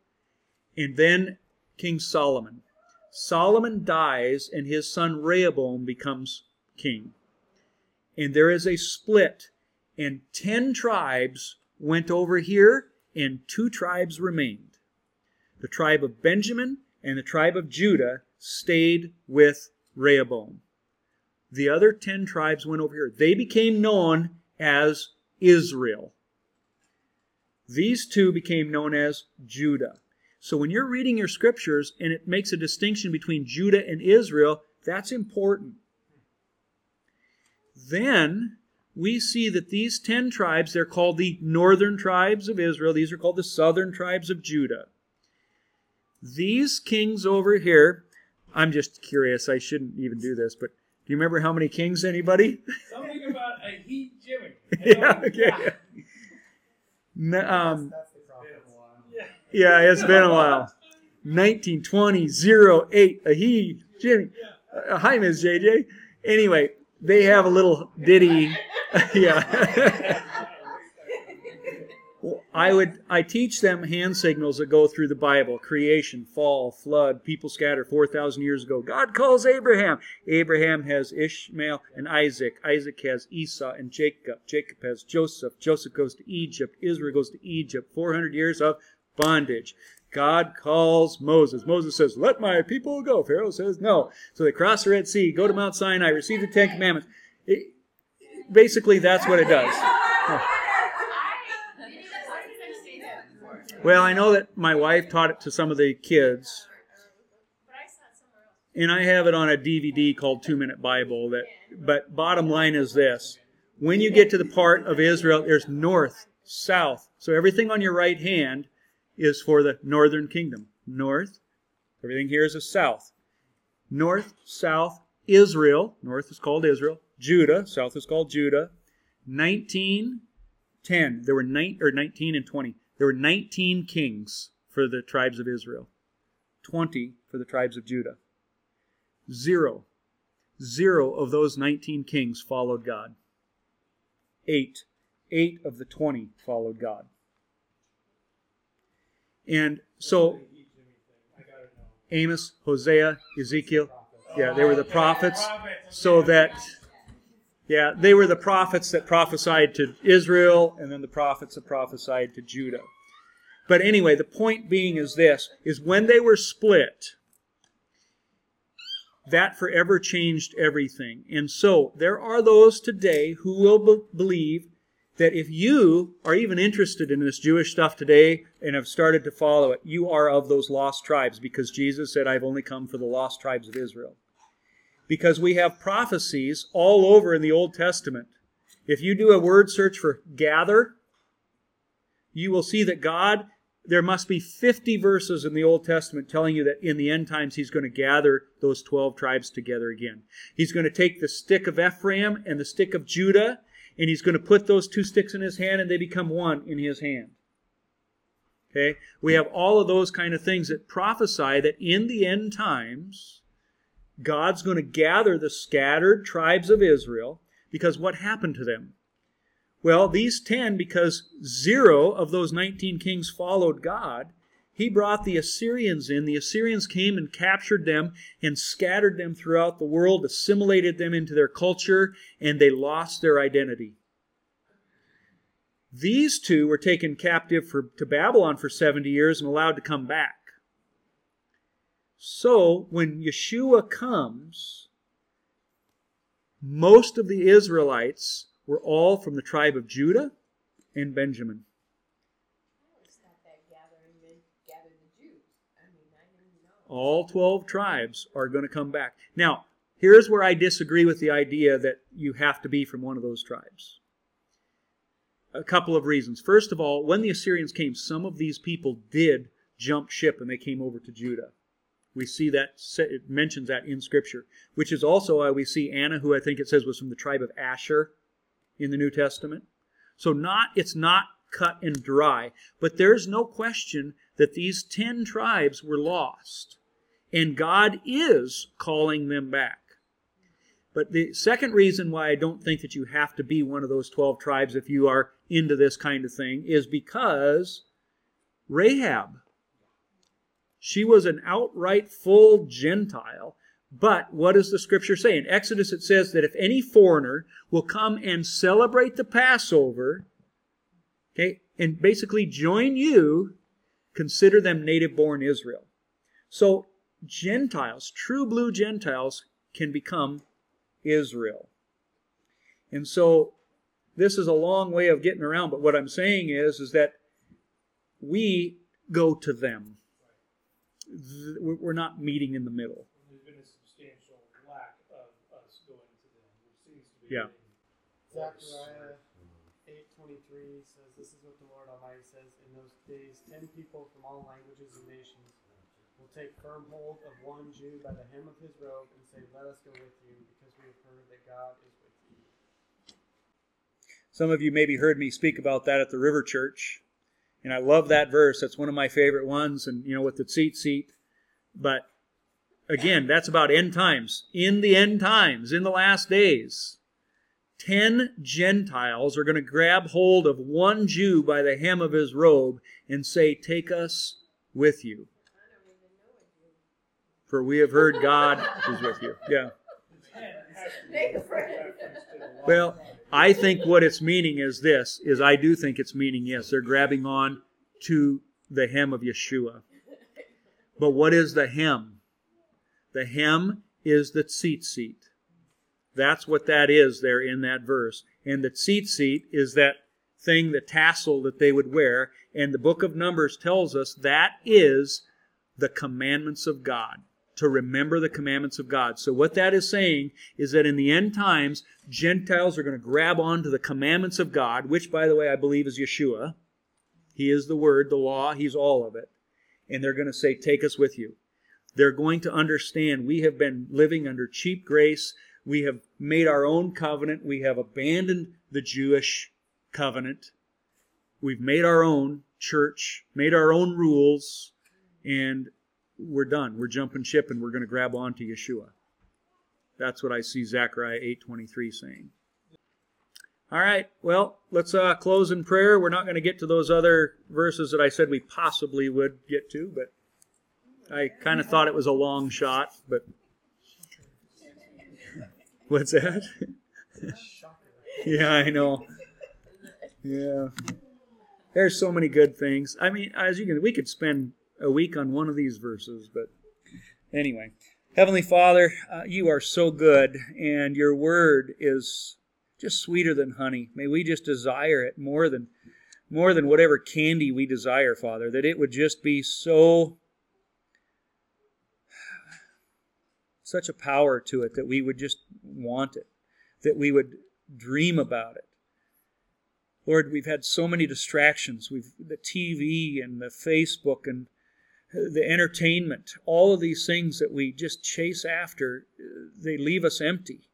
and then King Solomon. Solomon dies and his son Rehoboam becomes king. And there is a split, and 10 tribes went over here and 2 tribes remained. The tribe of Benjamin and the tribe of Judah stayed with Rehoboam. The other 10 tribes went over here. They became known as Israel. These two became known as Judah. So when you're reading your scriptures and it makes a distinction between Judah and Israel, that's important. Then we see that these 10 tribes, they're called the northern tribes of Israel. These are called the southern tribes of Judah. These kings over here, I'm just curious, I shouldn't even do this, but do you remember how many kings, anybody? Something about a heat Jimmy. Yeah, okay. Yeah. That's the problem. Yeah, it's been a while. 1920-08, a heat Jimmy. Hi, Ms. JJ. Anyway, they have a little ditty. Yeah. I teach them hand signals that go through the Bible. Creation, fall, flood, people scatter 4,000 years ago. God calls Abraham. Abraham has Ishmael and Isaac. Isaac has Esau and Jacob. Jacob has Joseph. Joseph goes to Egypt. Israel goes to Egypt. 400 years of bondage. God calls Moses. Moses says, let my people go. Pharaoh says, no. So they cross the Red Sea, go to Mount Sinai, receive the Ten Commandments. Basically, that's what it does. Well, I know that my wife taught it to some of the kids. But I saw it somewhere else. And I have it on a DVD called 2-Minute Bible. But bottom line is this. When you get to the part of Israel, there's north, south. So everything on your right hand is for the northern kingdom. North. Everything here is a south. North, south, Israel. North is called Israel. Judah. South is called Judah. 19, 10. There were 19 and 20. There were 19 kings for the tribes of Israel. 20 for the tribes of Judah. Zero of those 19 kings followed God. 8 of the 20 followed God. And so Amos, Hosea, Ezekiel, they were the prophets. So that, they were the prophets that prophesied to Israel, and then the prophets that prophesied to Judah. But anyway, the point being is this, is when they were split, that forever changed everything. And so there are those today who will believe that if you are even interested in this Jewish stuff today and have started to follow it, you are of those lost tribes, because Jesus said, I've only come for the lost tribes of Israel. Because we have prophecies all over in the Old Testament. If you do a word search for gather, you will see that God, there must be 50 verses in the Old Testament telling you that in the end times He's going to gather those 12 tribes together again. He's going to take the stick of Ephraim and the stick of Judah, and He's going to put those two sticks in His hand, and they become one in His hand. Okay? We have all of those kind of things that prophesy that in the end times, God's going to gather the scattered tribes of Israel, because what happened to them? Well, these 10, because 0 of those 19 kings followed God, He brought the Assyrians in. The Assyrians came and captured them and scattered them throughout the world, assimilated them into their culture, and they lost their identity. These two were taken captive to Babylon for 70 years and allowed to come back. So, when Yeshua comes, most of the Israelites were all from the tribe of Judah and Benjamin. I always thought that gathering the Jews. I mean, I didn't know. All 12 tribes are going to come back. Now, here's where I disagree with the idea that you have to be from one of those tribes. A couple of reasons. First of all, when the Assyrians came, some of these people did jump ship and they came over to Judah. We see that, it mentions that in Scripture, which is also why we see Anna, who I think it says was from the tribe of Asher, in the New Testament. So it's not cut and dry. But there's no question that these 10 tribes were lost. And God is calling them back. But the second reason why I don't think that you have to be one of those 12 tribes if you are into this kind of thing is because Rahab, she was an outright full Gentile. But what does the Scripture say? In Exodus it says that if any foreigner will come and celebrate the Passover, okay, and basically join you, consider them native-born Israel. So Gentiles, true blue Gentiles, can become Israel. And so this is a long way of getting around, but what I'm saying is that we go to them. We're not meeting in the middle. Yeah. Zechariah 8:23 says, "This is what the Lord Almighty says: In those days, 10 people from all languages and nations will take firm hold of one Jew by the hem of his robe and say, 'Let us go with you, because we have heard that God is with you.'" Some of you maybe heard me speak about that at the River Church, and I love that verse. That's one of my favorite ones, and with the tzitzit, but again, that's about end times. In the end times, in the last days, 10 Gentiles are going to grab hold of one Jew by the hem of his robe and say, "Take us with you. For we have heard God is with you." Yeah. Well, I think what it's meaning is this, is I do think it's meaning, yes, they're grabbing on to the hem of Yeshua. But what is the hem? The hem is the tzitzit. That's what that is there in that verse. And the tzitzit is that thing, the tassel that they would wear. And the book of Numbers tells us that is the commandments of God. to remember the commandments of God. So what that is saying is that in the end times, Gentiles are going to grab onto the commandments of God, which, by the way, I believe is Yeshua. He is the Word, the law, He's all of it. And they're going to say, take us with you. They're going to understand we have been living under cheap grace. We have made our own covenant. We have abandoned the Jewish covenant. We've made our own church, made our own rules, and we're done. We're jumping ship, and we're going to grab on to Yeshua. That's what I see Zechariah 8:23 saying. All right, well, let's close in prayer. We're not going to get to those other verses that I said we possibly would get to, but I kind of thought it was a long shot, but what's that? Yeah, I know. Yeah. There's so many good things. I mean, as you can, we could spend a week on one of these verses, but anyway. Heavenly Father, you are so good, and your word is just sweeter than honey. May we just desire it more than whatever candy we desire, Father, that it would just be so such a power to it that we would just want it, that we would dream about it. Lord, we've had so many distractions. The TV and the Facebook and the entertainment, all of these things that we just chase after, they leave us empty.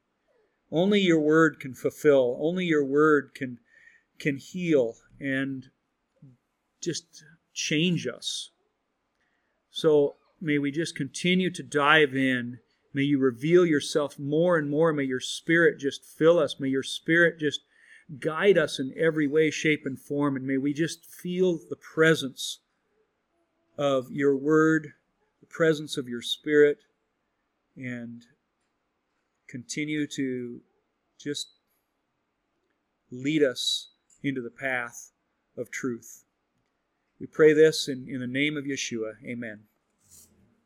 Only your word can fulfill. Only your word can heal and just change us. So may we just continue to dive in. May you reveal yourself more and more. May your Spirit just fill us. May your Spirit just guide us in every way, shape, and form. And may we just feel the presence of your word, the presence of your Spirit, and continue to just lead us into the path of truth. We pray this in the name of Yeshua. Amen.